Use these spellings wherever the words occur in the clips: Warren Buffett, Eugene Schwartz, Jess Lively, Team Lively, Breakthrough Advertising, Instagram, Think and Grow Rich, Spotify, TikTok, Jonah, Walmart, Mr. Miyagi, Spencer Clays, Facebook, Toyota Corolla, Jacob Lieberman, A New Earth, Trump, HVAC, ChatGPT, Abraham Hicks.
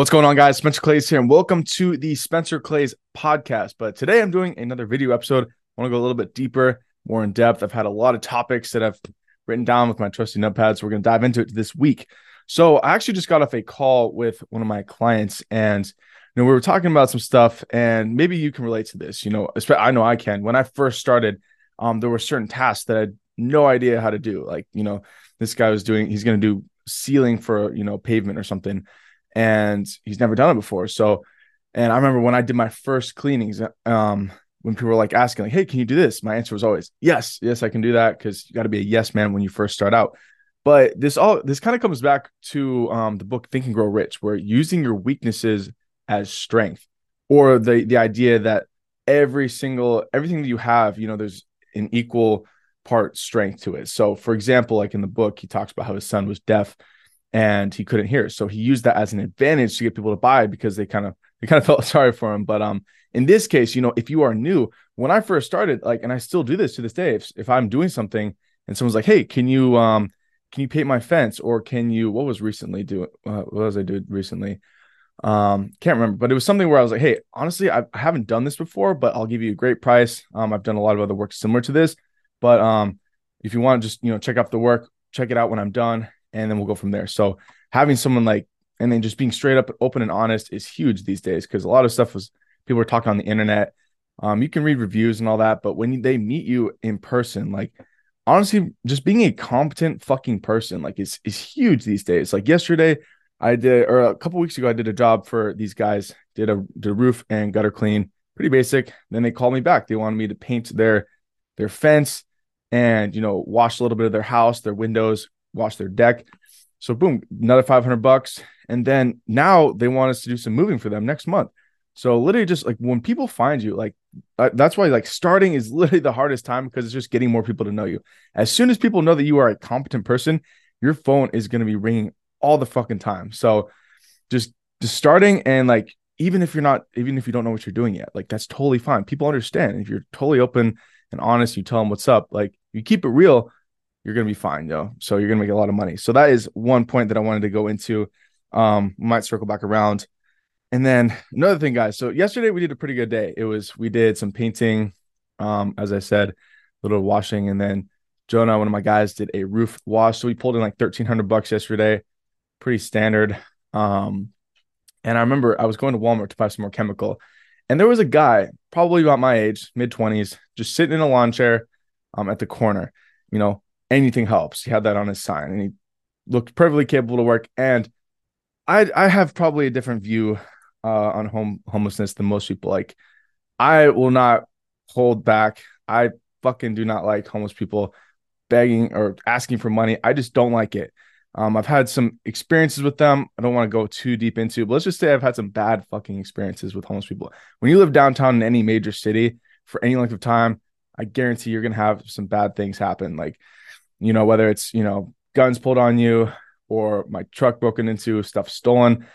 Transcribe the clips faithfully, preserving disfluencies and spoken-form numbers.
What's going on, guys? Spencer Clays here, and welcome to the Spencer Clays podcast. But today I'm doing another video episode. I want to go a little bit deeper, more in depth. I've had a lot of topics that I've written down with my trusty notepad, so we're going to dive into it this week. So I actually just got off a call with one of my clients, and you know, we were talking about some stuff, and maybe you can relate to this. You know, I know I can. When I first started, um, there were certain tasks that I had no idea how to do. Like, you know, this guy was doing, he's going to do sealing for, you know, pavement or something. And he's never done it before. So, and I remember when I did my first cleanings, um, when people were like asking like, hey, can you do this? My answer was always, yes, yes, I can do that. Cause you gotta be a yes man when you first start out. But this all, this kind of comes back to, um, the book, Think and Grow Rich, where using your weaknesses as strength, or the, the idea that every single, everything that you have, you know, there's an equal part strength to it. So for example, like in the book, he talks about how his son was deaf and he couldn't hear. So he used that as an advantage to get people to buy because they kind of they kind of felt sorry for him. But um, in this case, you know, if you are new, when I first started, like, and I still do this to this day, if if I'm doing something and someone's like, hey, can you um can you paint my fence, or can you what was recently doing uh, what was I doing recently? Um, can't remember, but it was something where I was like, hey, honestly, I, I haven't done this before, but I'll give you a great price. Um, I've done a lot of other work similar to this, but um, if you want to just you know check out the work, check it out when I'm done. And then we'll go from there. So having someone like, and then just being straight up, open and honest is huge these days, because a lot of stuff was people are talking on the internet. Um, you can read reviews and all that, but when they meet you in person, like honestly, just being a competent fucking person, like is is huge these days. Like yesterday, I did, or a couple weeks ago, I did a job for these guys, did a did roof and gutter clean, pretty basic. Then they called me back. They wanted me to paint their their fence and you know wash a little bit of their house, their windows, wash their deck. So boom, another five hundred bucks. And then now they want us to do some moving for them next month. So literally just like when people find you, like that's why like starting is literally the hardest time, because it's just getting more people to know you. As soon as people know that you are a competent person, your phone is going to be ringing all the fucking time. So just, just starting. And like, even if you're not, even if you don't know what you're doing yet, like that's totally fine. People understand. And if you're totally open and honest, you tell them what's up. Like you keep it real, you're going to be fine, yo. So you're going to make a lot of money. So that is one point that I wanted to go into. Um, might circle back around. And then another thing, guys. So yesterday we did a pretty good day. It was, we did some painting, um, as I said, a little washing. And then Jonah, one of my guys, did a roof wash. So we pulled in like thirteen hundred bucks yesterday. Pretty standard. Um, and I remember I was going to Walmart to buy some more chemical. And there was a guy, probably about my age, mid twenties, just sitting in a lawn chair um, at the corner, you know, anything helps. He had that on his sign and he looked perfectly capable to work. And I I have probably a different view uh, on home homelessness than most people. Like I will not hold back. I fucking do not like homeless people begging or asking for money. I just don't like it. Um, I've had some experiences with them. I don't want to go too deep into, but let's just say I've had some bad fucking experiences with homeless people. When you live downtown in any major city for any length of time, I guarantee you're going to have some bad things happen. Like, you know, whether it's, you know, guns pulled on you or my truck broken into, stuff stolen.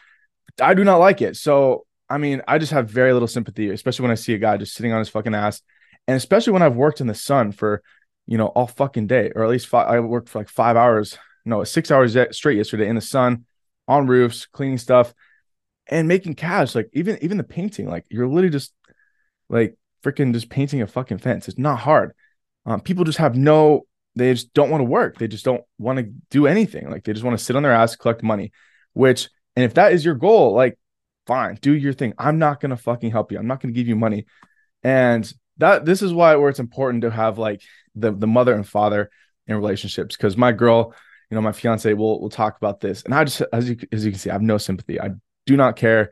I do not like it. So, I mean, I just have very little sympathy, especially when I see a guy just sitting on his fucking ass. And especially when I've worked in the sun for, you know, all fucking day, or at least five, I worked for like five hours, no, six hours straight yesterday in the sun, on roofs, cleaning stuff and making cash. Like even, even the painting, like you're literally just like freaking just painting a fucking fence. It's not hard. Um, people just have no... They just don't want to work. They just don't want to do anything. Like they just want to sit on their ass, collect money, which, and if that is your goal, like fine, do your thing. I'm not going to fucking help you. I'm not going to give you money. And that, this is why where it's important to have like the, the mother and father in relationships. Cause my girl, you know, my fiance will, will talk about this. And I just, as you, as you can see, I have no sympathy. I do not care.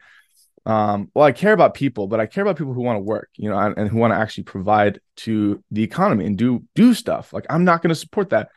Um, well, I care about people, but I care about people who want to work, you know, and, and who want to actually provide to the economy and do do stuff. Like I'm not going to support that,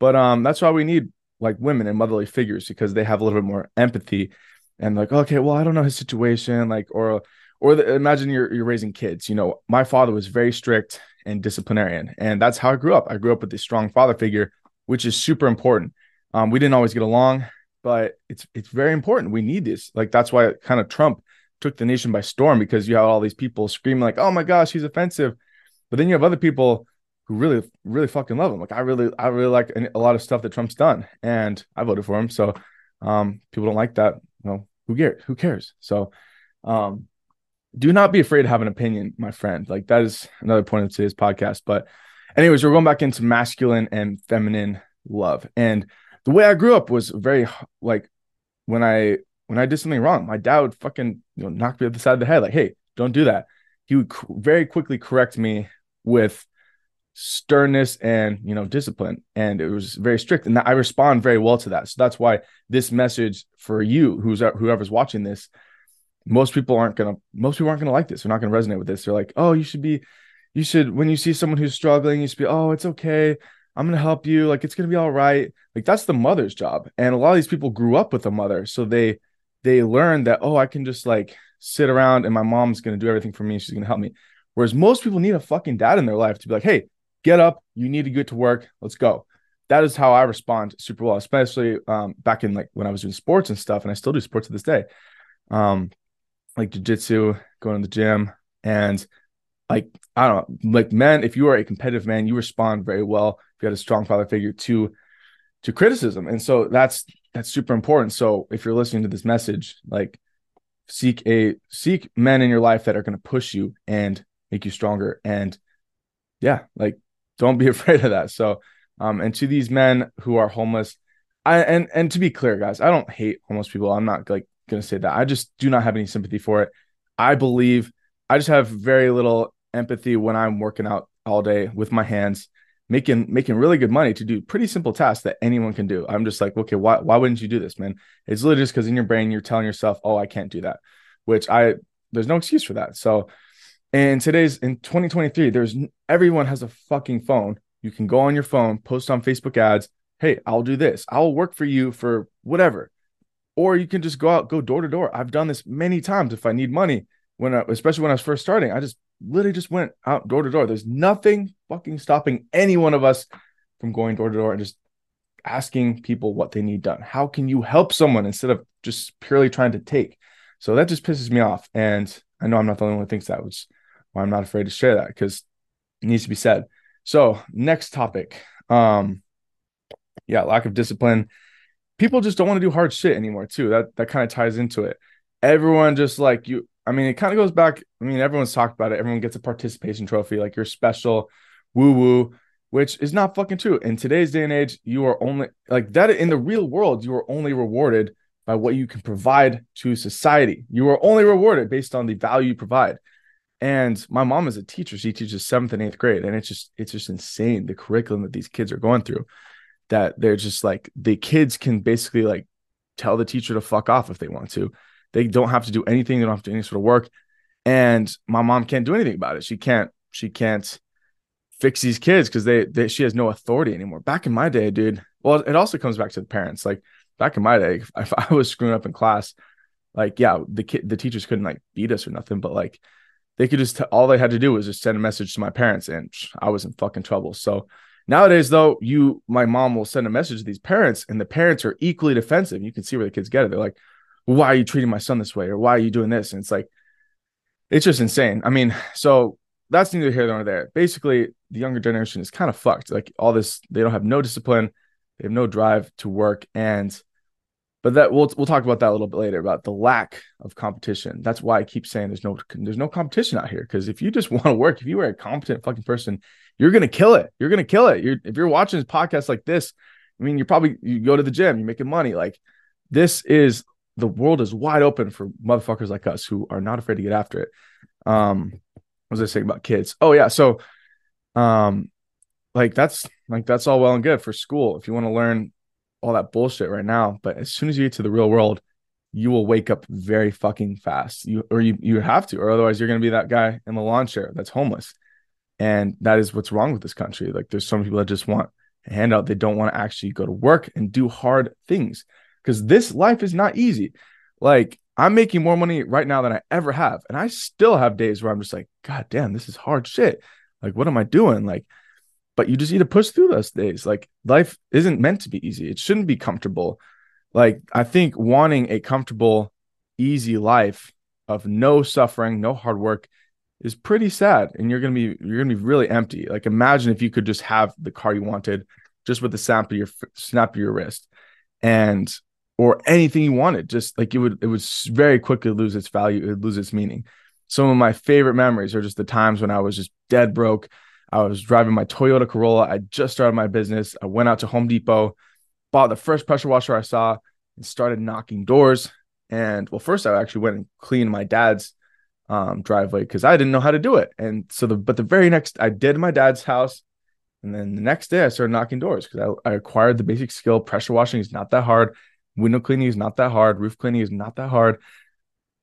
but um, that's why we need like women and motherly figures, because they have a little bit more empathy and like, okay, well, I don't know his situation, like or or the, imagine you're you're raising kids. You know, my father was very strict and disciplinarian, and that's how I grew up. I grew up with a strong father figure, which is super important. Um, we didn't always get along, but it's it's very important. We need this. Like that's why kind of Trump took the nation by storm, because you have all these people screaming like, oh my gosh, he's offensive. But then you have other people who really, really fucking love him. Like I really, I really like a lot of stuff that Trump's done, and I voted for him. So um, people don't like that. You know, who cares? Who cares? So, um, do not be afraid to have an opinion, my friend. Like, that is another point of today's podcast. But anyways, we're going back into masculine and feminine love. And the way I grew up was very, like, when I, when I did something wrong, my dad would fucking, you know, knock me up the side of the head. Like, hey, don't do that. He would very quickly correct me with sternness and, you know, discipline. And it was very strict. And I respond very well to that. So that's why this message for you, who's whoever's watching this, most people aren't going to, most people aren't going to like this. They're not going to resonate with this. They're like, oh, you should be, you should, when you see someone who's struggling, you should be, oh, it's okay, I'm going to help you. Like, it's going to be all right. Like, that's the mother's job. And a lot of these people grew up with a mother. So they, they learned that, oh, I can just like sit around and my mom's going to do everything for me. She's going to help me. Whereas most people need a fucking dad in their life to be like, hey, get up. You need to get to work. Let's go. That is how I respond super well, especially um, back in like when I was doing sports and stuff. And I still do sports to this day. Um, like jiu-jitsu, going to the gym, and like, I don't know, like, men, if you are a competitive man, you respond very well, if you had a strong father figure, to, to criticism. And so that's, that's super important. So if you're listening to this message, like, seek a, seek men in your life that are going to push you and make you stronger. And yeah, like, don't be afraid of that. So, um, and to these men who are homeless, I, and, and to be clear, guys, I don't hate homeless people. I'm not like going to say that. I just do not have any sympathy for it. I believe I just have very little empathy when I'm working out all day with my hands, making making really good money to do pretty simple tasks that anyone can do. I'm just like, okay, why why wouldn't you do this, man? It's literally just because in your brain, you're telling yourself, oh, I can't do that, which I, there's no excuse for that. So in today's, in twenty twenty-three, there's, everyone has a fucking phone. You can go on your phone, post on Facebook ads. Hey, I'll do this. I'll work for you for whatever. Or you can just go out, go door to door. I've done this many times. If I need money, when I, especially when I was first starting, I just literally just went out door to door. There's nothing fucking stopping any one of us from going door to door and just asking people what they need done. How can you help someone instead of just purely trying to take? So that just pisses me off. And I know I'm not the only one who thinks that, which is why I'm not afraid to share that, because it needs to be said. So next topic. Um, yeah, lack of discipline. People just don't want to do hard shit anymore too. That that kind of ties into it. Everyone just like you. I mean, it kind of goes back. I mean, everyone's talked about it. Everyone gets a participation trophy, like you're special, woo woo, which is not fucking true. In today's day and age, you are only like that in the real world. You are only rewarded by what you can provide to society. You are only rewarded based on the value you provide. And my mom is a teacher. She teaches seventh and eighth grade, and it's just it's just insane the curriculum that these kids are going through. That they're just like, the kids can basically like tell the teacher to fuck off if they want to. They don't have to do anything. They don't have to do any sort of work. And my mom can't do anything about it. She can't, she can't fix these kids because they, they, she has no authority anymore. Back in my day, dude, well, it also comes back to the parents. Like back in my day, if I was screwing up in class, like, yeah, the kid, the teachers couldn't like beat us or nothing, but like they could just, t- all they had to do was just send a message to my parents and I was in fucking trouble. So nowadays, though, you, my mom will send a message to these parents, and the parents are equally defensive. You can see where the kids get it. They're like, why are you treating my son this way? Or why are you doing this? And it's like, it's just insane. I mean, so that's neither here nor there. Basically, the younger generation is kind of fucked. Like all this, they don't have no discipline. They have no drive to work. And, but that we'll, we'll talk about that a little bit later, about the lack of competition. That's why I keep saying there's no, there's no competition out here. Cause if you just want to work, if you were a competent fucking person, you're going to kill it. You're going to kill it. You're, if you're watching this podcast like this, I mean, you're probably, you go to the gym, you're making money. Like this is, the world is wide open for motherfuckers like us who are not afraid to get after it. Um, what was I saying about kids? Oh yeah. So, um, like that's like, that's all well and good for school. If you want to learn all that bullshit right now, but as soon as you get to the real world, you will wake up very fucking fast. You, or you, you have to, or otherwise you're going to be that guy in the lawn chair that's homeless. And that is what's wrong with this country. Like there's so many people that just want a handout. They don't want to actually go to work and do hard things because this life is not easy. Like I'm making more money right now than I ever have. And I still have days where I'm just like, God damn, this is hard shit. Like, what am I doing? Like, but you just need to push through those days. Like life isn't meant to be easy. It shouldn't be comfortable. Like I think wanting a comfortable, easy life of no suffering, no hard work is pretty sad. And you're going to be, you're going to be really empty. Like imagine if you could just have the car you wanted just with the snap of your, snap of your wrist. And or anything you wanted. Just like it would, it would very quickly lose its value. It would lose its meaning. Some of my favorite memories are just the times when I was just dead broke. I was driving my Toyota Corolla. I just started my business. I went out to Home Depot, bought the first pressure washer I saw, and started knocking doors. And well, first I actually went and cleaned my dad's um, driveway because I didn't know how to do it. And so the, but the very next, I did my dad's house. And then the next day I started knocking doors because I, I acquired the basic skill. Pressure washing is not that hard. Window cleaning is not that hard. Roof cleaning is not that hard,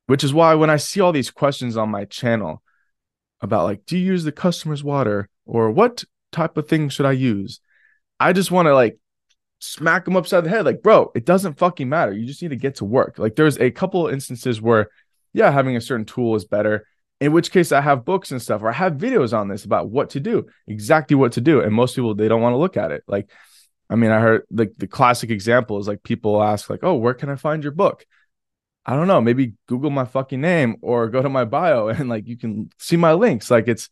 which is why when I see all these questions on my channel about like, do you use the customer's water or what type of thing should I use? I just want to like smack them upside the head. Like, bro, it doesn't fucking matter. You just need to get to work. Like there's a couple of instances where, yeah, having a certain tool is better, in which case I have books and stuff, or I have videos on this about what to do, exactly what to do. And most people, they don't want to look at it. Like, I mean, I heard like the classic example is like people ask like, oh, where can I find your book? I don't know, maybe Google my fucking name or go to my bio and like you can see my links. Like it's,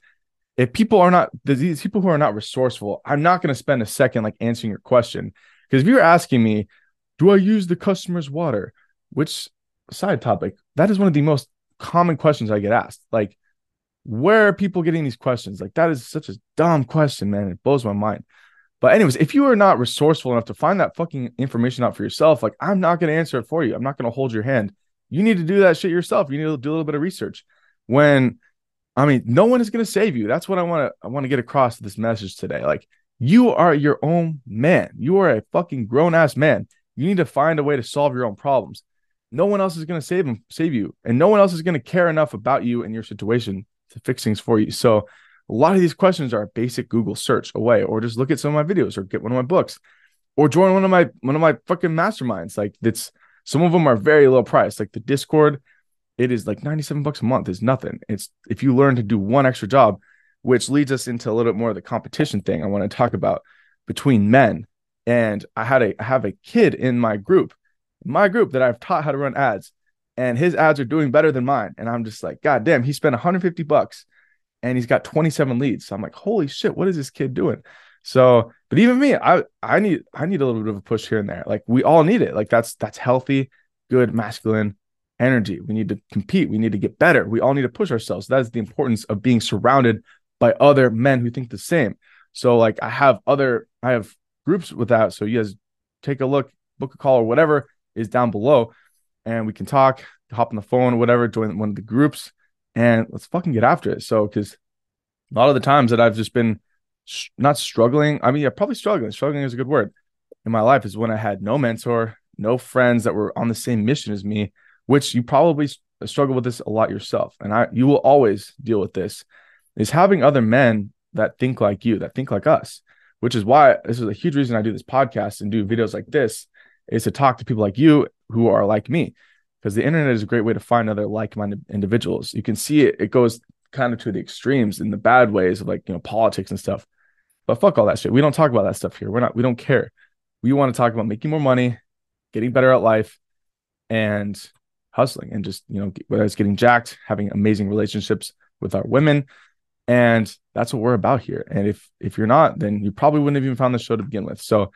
if people are not, these people who are not resourceful, I'm not going to spend a second like answering your question. Because if you're asking me, do I use the customer's water? Which side topic, that is one of the most common questions I get asked. Like, where are people getting these questions? Like that is such a dumb question, man. It blows my mind. But anyways, if you are not resourceful enough to find that fucking information out for yourself, like I'm not going to answer it for you. I'm not going to hold your hand. You need to do that shit yourself. You need to do a little bit of research. When, I mean, no one is going to save you. That's what I want to, I want to get across this message today. Like you are your own man. You are a fucking grown ass man. You need to find a way to solve your own problems. No one else is going to save them, save you. And no one else is going to care enough about you and your situation to fix things for you. So a lot of these questions are a basic Google search away, or just look at some of my videos or get one of my books or join one of my, one of my fucking masterminds. Like that's, some of them are very low price. Like the Discord, it is like ninety-seven bucks a month is nothing. It's if you learn to do one extra job, which leads us into a little bit more of the competition thing I want to talk about between men. And I had a, I have a kid in my group, my group that I've taught how to run ads, and his ads are doing better than mine. And I'm just like, God damn, he spent one hundred fifty bucks. And he's got twenty-seven leads. So I'm like, holy shit, what is this kid doing? So, but even me, I I need I need a little bit of a push here and there. Like we all need it. Like that's that's healthy, good, masculine energy. We need to compete. We need to get better. We all need to push ourselves. That's the importance of being surrounded by other men who think the same. So like I have other, I have groups with that. So you guys take a look, book a call or whatever is down below. And we can talk, hop on the phone or whatever, join one of the groups. And let's fucking get after it. So, because a lot of the times that I've just been sh- not struggling, I mean, yeah, probably struggling. Struggling is a good word in my life, is when I had no mentor, no friends that were on the same mission as me, which you probably struggle with this a lot yourself. And I, you will always deal with this, is having other men that think like you, that think like us, which is why this is a huge reason I do this podcast and do videos like this, is to talk to people like you who are like me. Because the internet is a great way to find other like-minded individuals. You can see it, it goes kind of to the extremes in the bad ways of like, you know, politics and stuff, but fuck all that shit. We don't talk about that stuff here. We're not, we don't care. We want to talk about making more money, getting better at life, and hustling, and just, you know, whether it's getting jacked, having amazing relationships with our women. And that's what we're about here. And if, if you're not, then you probably wouldn't have even found the show to begin with. So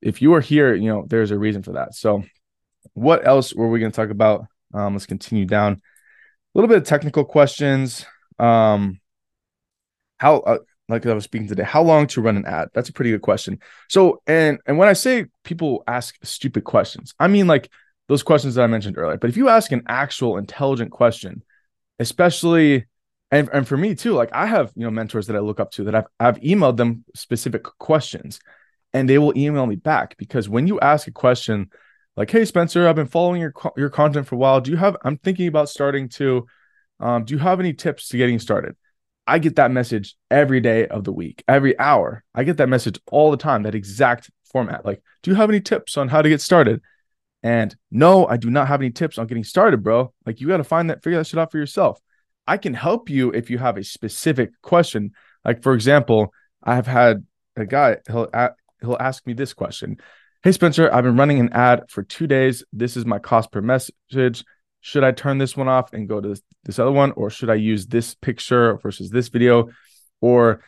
if you are here, you know, there's a reason for that. So what else were we going to talk about? Um, let's continue down a little bit of technical questions. Um, how, uh, like I was speaking today, how long to run an ad? That's a pretty good question. So, and, and when I say people ask stupid questions, I mean like those questions that I mentioned earlier. But if you ask an actual intelligent question, especially, and, and for me too, like I have, you know, mentors that I look up to that I've, I've emailed them specific questions, and they will email me back, because when you ask a question, like, hey, Spencer, I've been following your your content for a while. Do you have, I'm thinking about starting to, um, do you have any tips to getting started? I get that message every day of the week, every hour. I get that message all the time, that exact format. Like, do you have any tips on how to get started? And no, I do not have any tips on getting started, bro. Like, you got to find that, figure that shit out for yourself. I can help you if you have a specific question. Like, for example, I've had a guy, he'll he'll ask me this question. Hey, Spencer, I've been running an ad for two days. This is my cost per message. Should I turn this one off and go to this, this other one? Or should I use this picture versus this video? Or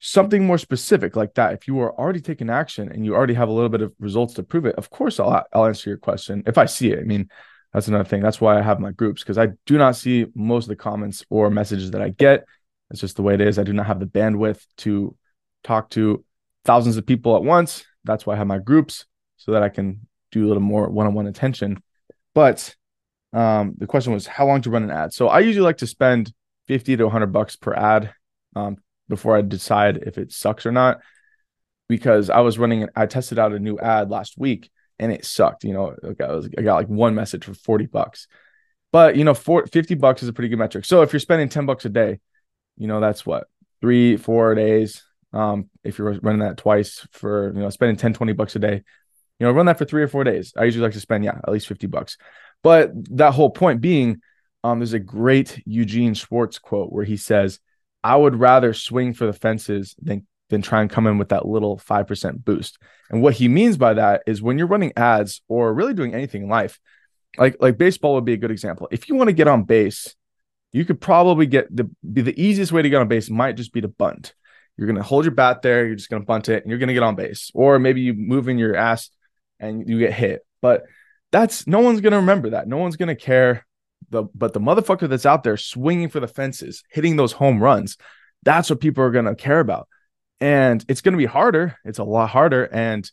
something more specific like that, if you are already taking action and you already have a little bit of results to prove it, of course, I'll, I'll answer your question if I see it. I mean, that's another thing. That's why I have my groups, because I do not see most of the comments or messages that I get. It's just the way it is. I do not have the bandwidth to talk to thousands of people at once. That's why I have my groups, so that I can do a little more one-on-one attention. But um, the question was how long to run an ad. So I usually like to spend fifty to a hundred bucks per ad um, before I decide if it sucks or not, because I was running, I tested out a new ad last week and it sucked. You know, I, was, I got like one message for forty bucks, but you know, for fifty bucks is a pretty good metric. So if you're spending ten bucks a day, you know, that's what, three, four days. Um, if you're running that twice for, you know, spending ten, twenty bucks a day, you know, run that for three or four days. I usually like to spend, yeah, at least fifty bucks. But that whole point being, um, there's a great Eugene Schwartz quote where he says, I would rather swing for the fences than, than try and come in with that little five percent boost. And what he means by that is when you're running ads or really doing anything in life, like, like baseball would be a good example. If you want to get on base, you could probably get the, be the easiest way to get on base might just be to bunt. You're going to hold your bat there. You're just going to bunt it and you're going to get on base, or maybe you move in your ass and you get hit, but that's, no one's going to remember that. No one's going to care. The, but the motherfucker that's out there swinging for the fences, hitting those home runs, that's what people are going to care about. And it's going to be harder. It's a lot harder. And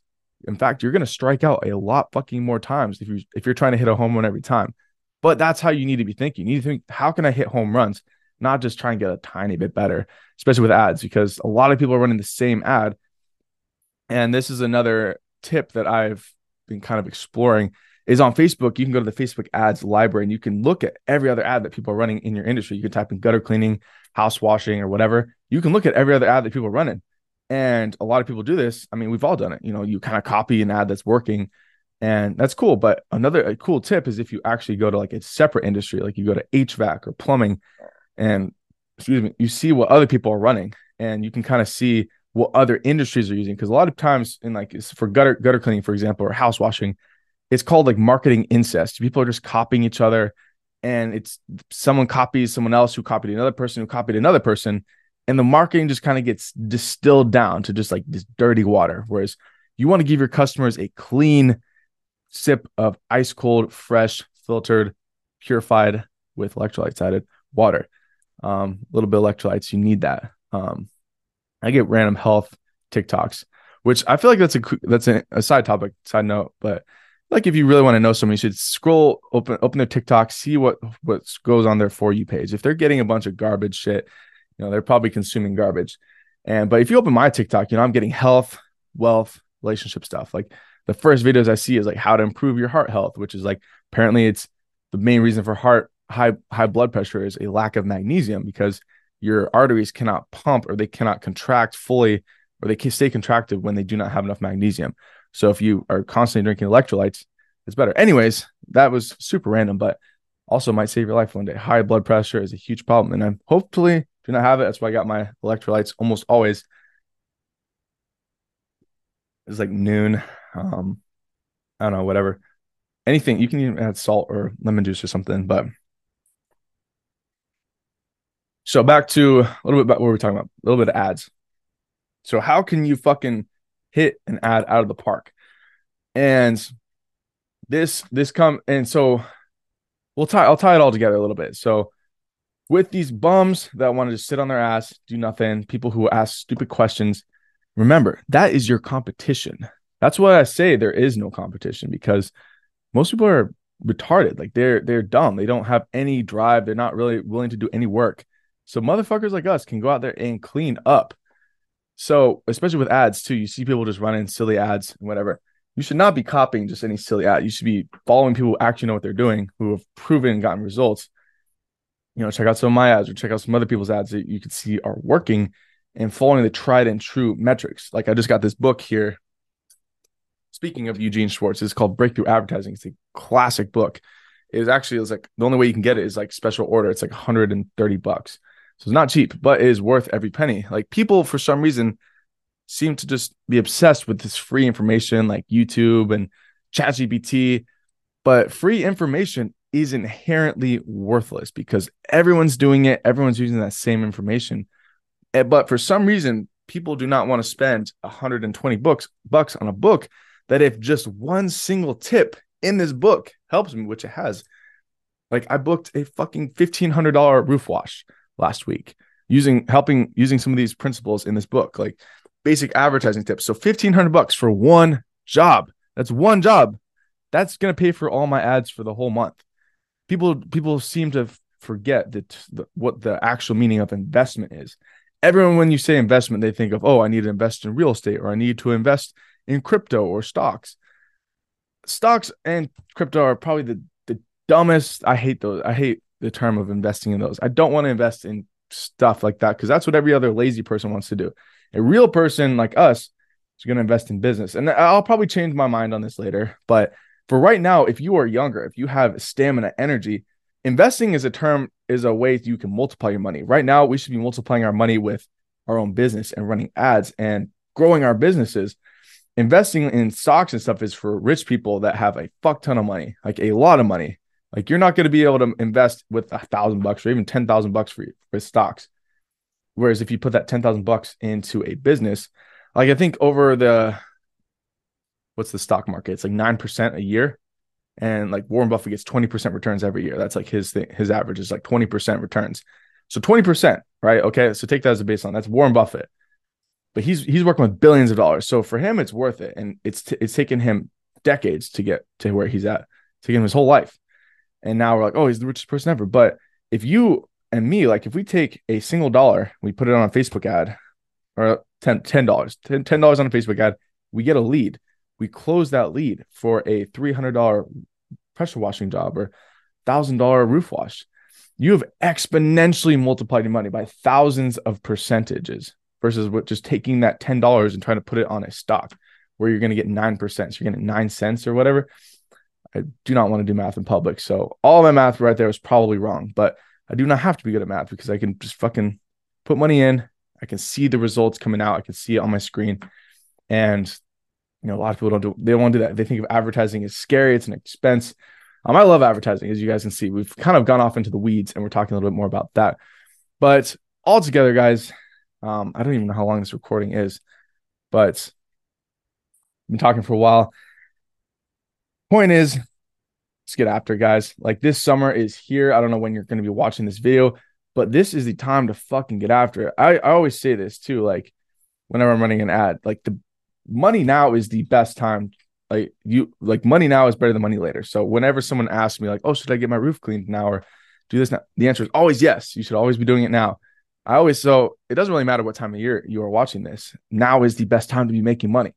in fact, you're going to strike out a lot fucking more times if you, if you're trying to hit a home run every time. But that's how you need to be thinking. You need to think, how can I hit home runs? Not just try and get a tiny bit better, especially with ads, because a lot of people are running the same ad. And this is another tip that I've been kind of exploring is on Facebook. You can go to the Facebook ads library and you can look at every other ad that people are running in your industry. You can type in gutter cleaning, house washing, or whatever. You can look at every other ad that people are running. And a lot of people do this. I mean, we've all done it. You know, you kind of copy an ad that's working and that's cool. But another a cool tip is if you actually go to like a separate industry, like you go to H V A C or plumbing and excuse me, you see what other people are running and you can kind of see what other industries are using. Cause a lot of times in like for gutter, gutter cleaning, for example, or house washing, it's called like marketing incest. People are just copying each other and it's someone copies someone else who copied another person who copied another person. And the marketing just kind of gets distilled down to just like this dirty water. Whereas you want to give your customers a clean sip of ice cold, fresh, filtered, purified with electrolytes added water. Um, a little bit of electrolytes. You need that. Um, I get random health TikToks, which I feel like that's a, that's a, a side topic, side note, but like, if you really want to know someone, you should scroll, open, open their TikTok, see what, what goes on their For You page. If they're getting a bunch of garbage shit, you know, they're probably consuming garbage. And, but if you open my TikTok, you know, I'm getting health, wealth, relationship stuff. Like the first videos I see is like how to improve your heart health, which is like, apparently it's the main reason for heart, high, high blood pressure is a lack of magnesium because your arteries cannot pump or they cannot contract fully, or they can stay contracted when they do not have enough magnesium. So if you are constantly drinking electrolytes, it's better. Anyways, that was super random, but also might save your life one day. High blood pressure is a huge problem. And I hopefully do not have it. That's why I got my electrolytes almost always. It's like noon. Um, I don't know, whatever. Anything. You can even add salt or lemon juice or something. But so back to a little bit about what we're talking about. A little bit of ads. So how can you fucking hit an ad out of the park? And this, this come, and so we'll tie, I'll tie it all together a little bit. So with these bums that want to just sit on their ass, do nothing, people who ask stupid questions, remember that is your competition. That's why I say there is no competition, because most people are retarded. Like they're, they're dumb. They don't have any drive. They're not really willing to do any work. So motherfuckers like us can go out there and clean up. So especially with ads too, you see people just running silly ads and whatever. You should not be copying just any silly ad. You should be following people who actually know what they're doing, who have proven and gotten results. You know, check out some of my ads or check out some other people's ads that you can see are working and following the tried and true metrics. Like I just got this book here. Speaking of Eugene Schwartz, it's called Breakthrough Advertising. It's a classic book. It is actually, it's like the only way you can get it is like special order. It's like one hundred thirty bucks. So it's not cheap, but it is worth every penny. Like people, for some reason, seem to just be obsessed with this free information like YouTube and ChatGPT. But free information is inherently worthless because everyone's doing it. Everyone's using that same information. But for some reason, people do not want to spend one hundred twenty bucks on a book that if just one single tip in this book helps me, which it has. Like I booked a fucking fifteen hundred dollars roof wash last week using helping using some of these principles in this book, like basic advertising tips. So fifteen hundred bucks for one job. That's one job. That's going to pay for all my ads for the whole month. People people seem to forget that the, what the actual meaning of investment is. Everyone, when you say investment, they think of, oh, I need to invest in real estate, or I need to invest in crypto or stocks. Stocks and crypto are probably the dumbest. I hate those. I hate the term of investing in those. I don't want to invest in stuff like that because that's what every other lazy person wants to do. A real person like us is going to invest in business. And I'll probably change my mind on this later. But for right now, if you are younger, if you have stamina, energy, investing is a term, is a way you can multiply your money. Right now, we should be multiplying our money with our own business and running ads and growing our businesses. Investing in stocks and stuff is for rich people that have a fuck ton of money, like a lot of money. Like you're not going to be able to invest with a thousand bucks or even ten thousand bucks for with stocks. Whereas if you put that ten thousand bucks into a business, like I think over the what's the stock market? It's like nine percent a year, and like Warren Buffett gets twenty percent returns every year. That's like his thing. His average is like twenty percent returns. So twenty percent, right? Okay, so take that as a baseline. That's Warren Buffett, but he's he's working with billions of dollars. So for him, it's worth it, and it's t- it's taken him decades to get to where he's at. It's taken him his whole life. And now we're like, oh, he's the richest person ever. But if you and me, like if we take a single dollar, we put it on a Facebook ad or ten dollars on a Facebook ad, we get a lead. We close that lead for a three hundred dollars pressure washing job or one thousand dollars roof wash. You have exponentially multiplied your money by thousands of percentages versus what just taking that ten dollars and trying to put it on a stock where you're going to get nine percent. So you're going to get nine cents or whatever. I do not want to do math in public. So all my math right there was probably wrong, but I do not have to be good at math because I can just fucking put money in. I can see the results coming out. I can see it on my screen. And, you know, a lot of people don't do, they don't want to do that. They think of advertising as scary. It's an expense. Um, I love advertising. As you guys can see, we've kind of gone off into the weeds and we're talking a little bit more about that, but all together, guys, um, I don't even know how long this recording is, but I've been talking for a while. Point is, let's get after it, guys. Like this summer is here. I don't know when you're going to be watching this video, but this is the time to fucking get after it. I, I always say this too, like whenever I'm running an ad, like the money now is the best time. Like you, like money now is better than money later. So whenever someone asks me like, oh, should I get my roof cleaned now or do this now? The answer is always yes. You should always be doing it now. I always, so it doesn't really matter what time of year you are watching this. Now is the best time to be making money.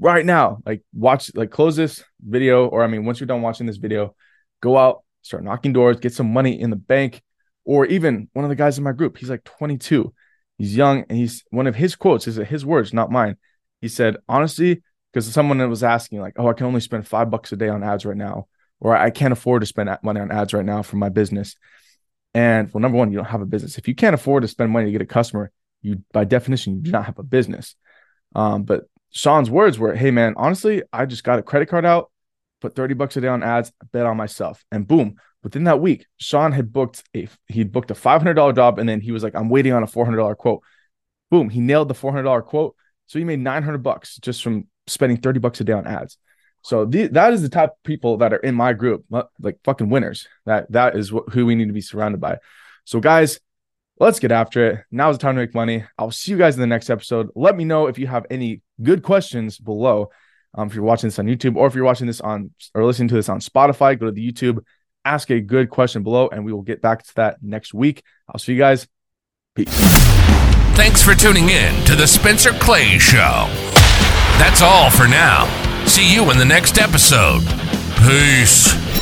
Right now, like watch, like close this video, or I mean, once you're done watching this video, go out, start knocking doors, get some money in the bank. Or even one of the guys in my group, he's like twenty-two, he's young, and he's one of his quotes is his words, not mine. He said, honestly, because someone was asking like, oh, I can only spend five bucks a day on ads right now, or I can't afford to spend money on ads right now for my business. And well, number one, you don't have a business. If you can't afford to spend money to get a customer, you by definition, you do not have a business. Um, but Sean's words were, hey, man, honestly, I just got a credit card out, put thirty bucks a day on ads, bet on myself. And boom, within that week, Sean had booked a he'd booked a five hundred dollars job. And then he was like, I'm waiting on a four hundred dollars quote. Boom, he nailed the four hundred dollars quote. So he made nine hundred bucks just from spending thirty bucks a day on ads. So the, that is the type of people that are in my group, like fucking winners. That That is what, who we need to be surrounded by. So guys, let's get after it. Now's the time to make money. I'll see you guys in the next episode. Let me know if you have any good questions below. Um, if you're watching this on YouTube, or if you're watching this on or listening to this on Spotify, go to the YouTube, ask a good question below, and we will get back to that next week. I'll see you guys. Peace. Thanks for tuning in to the Spencer Clay Show. That's all for now. See you in the next episode. Peace.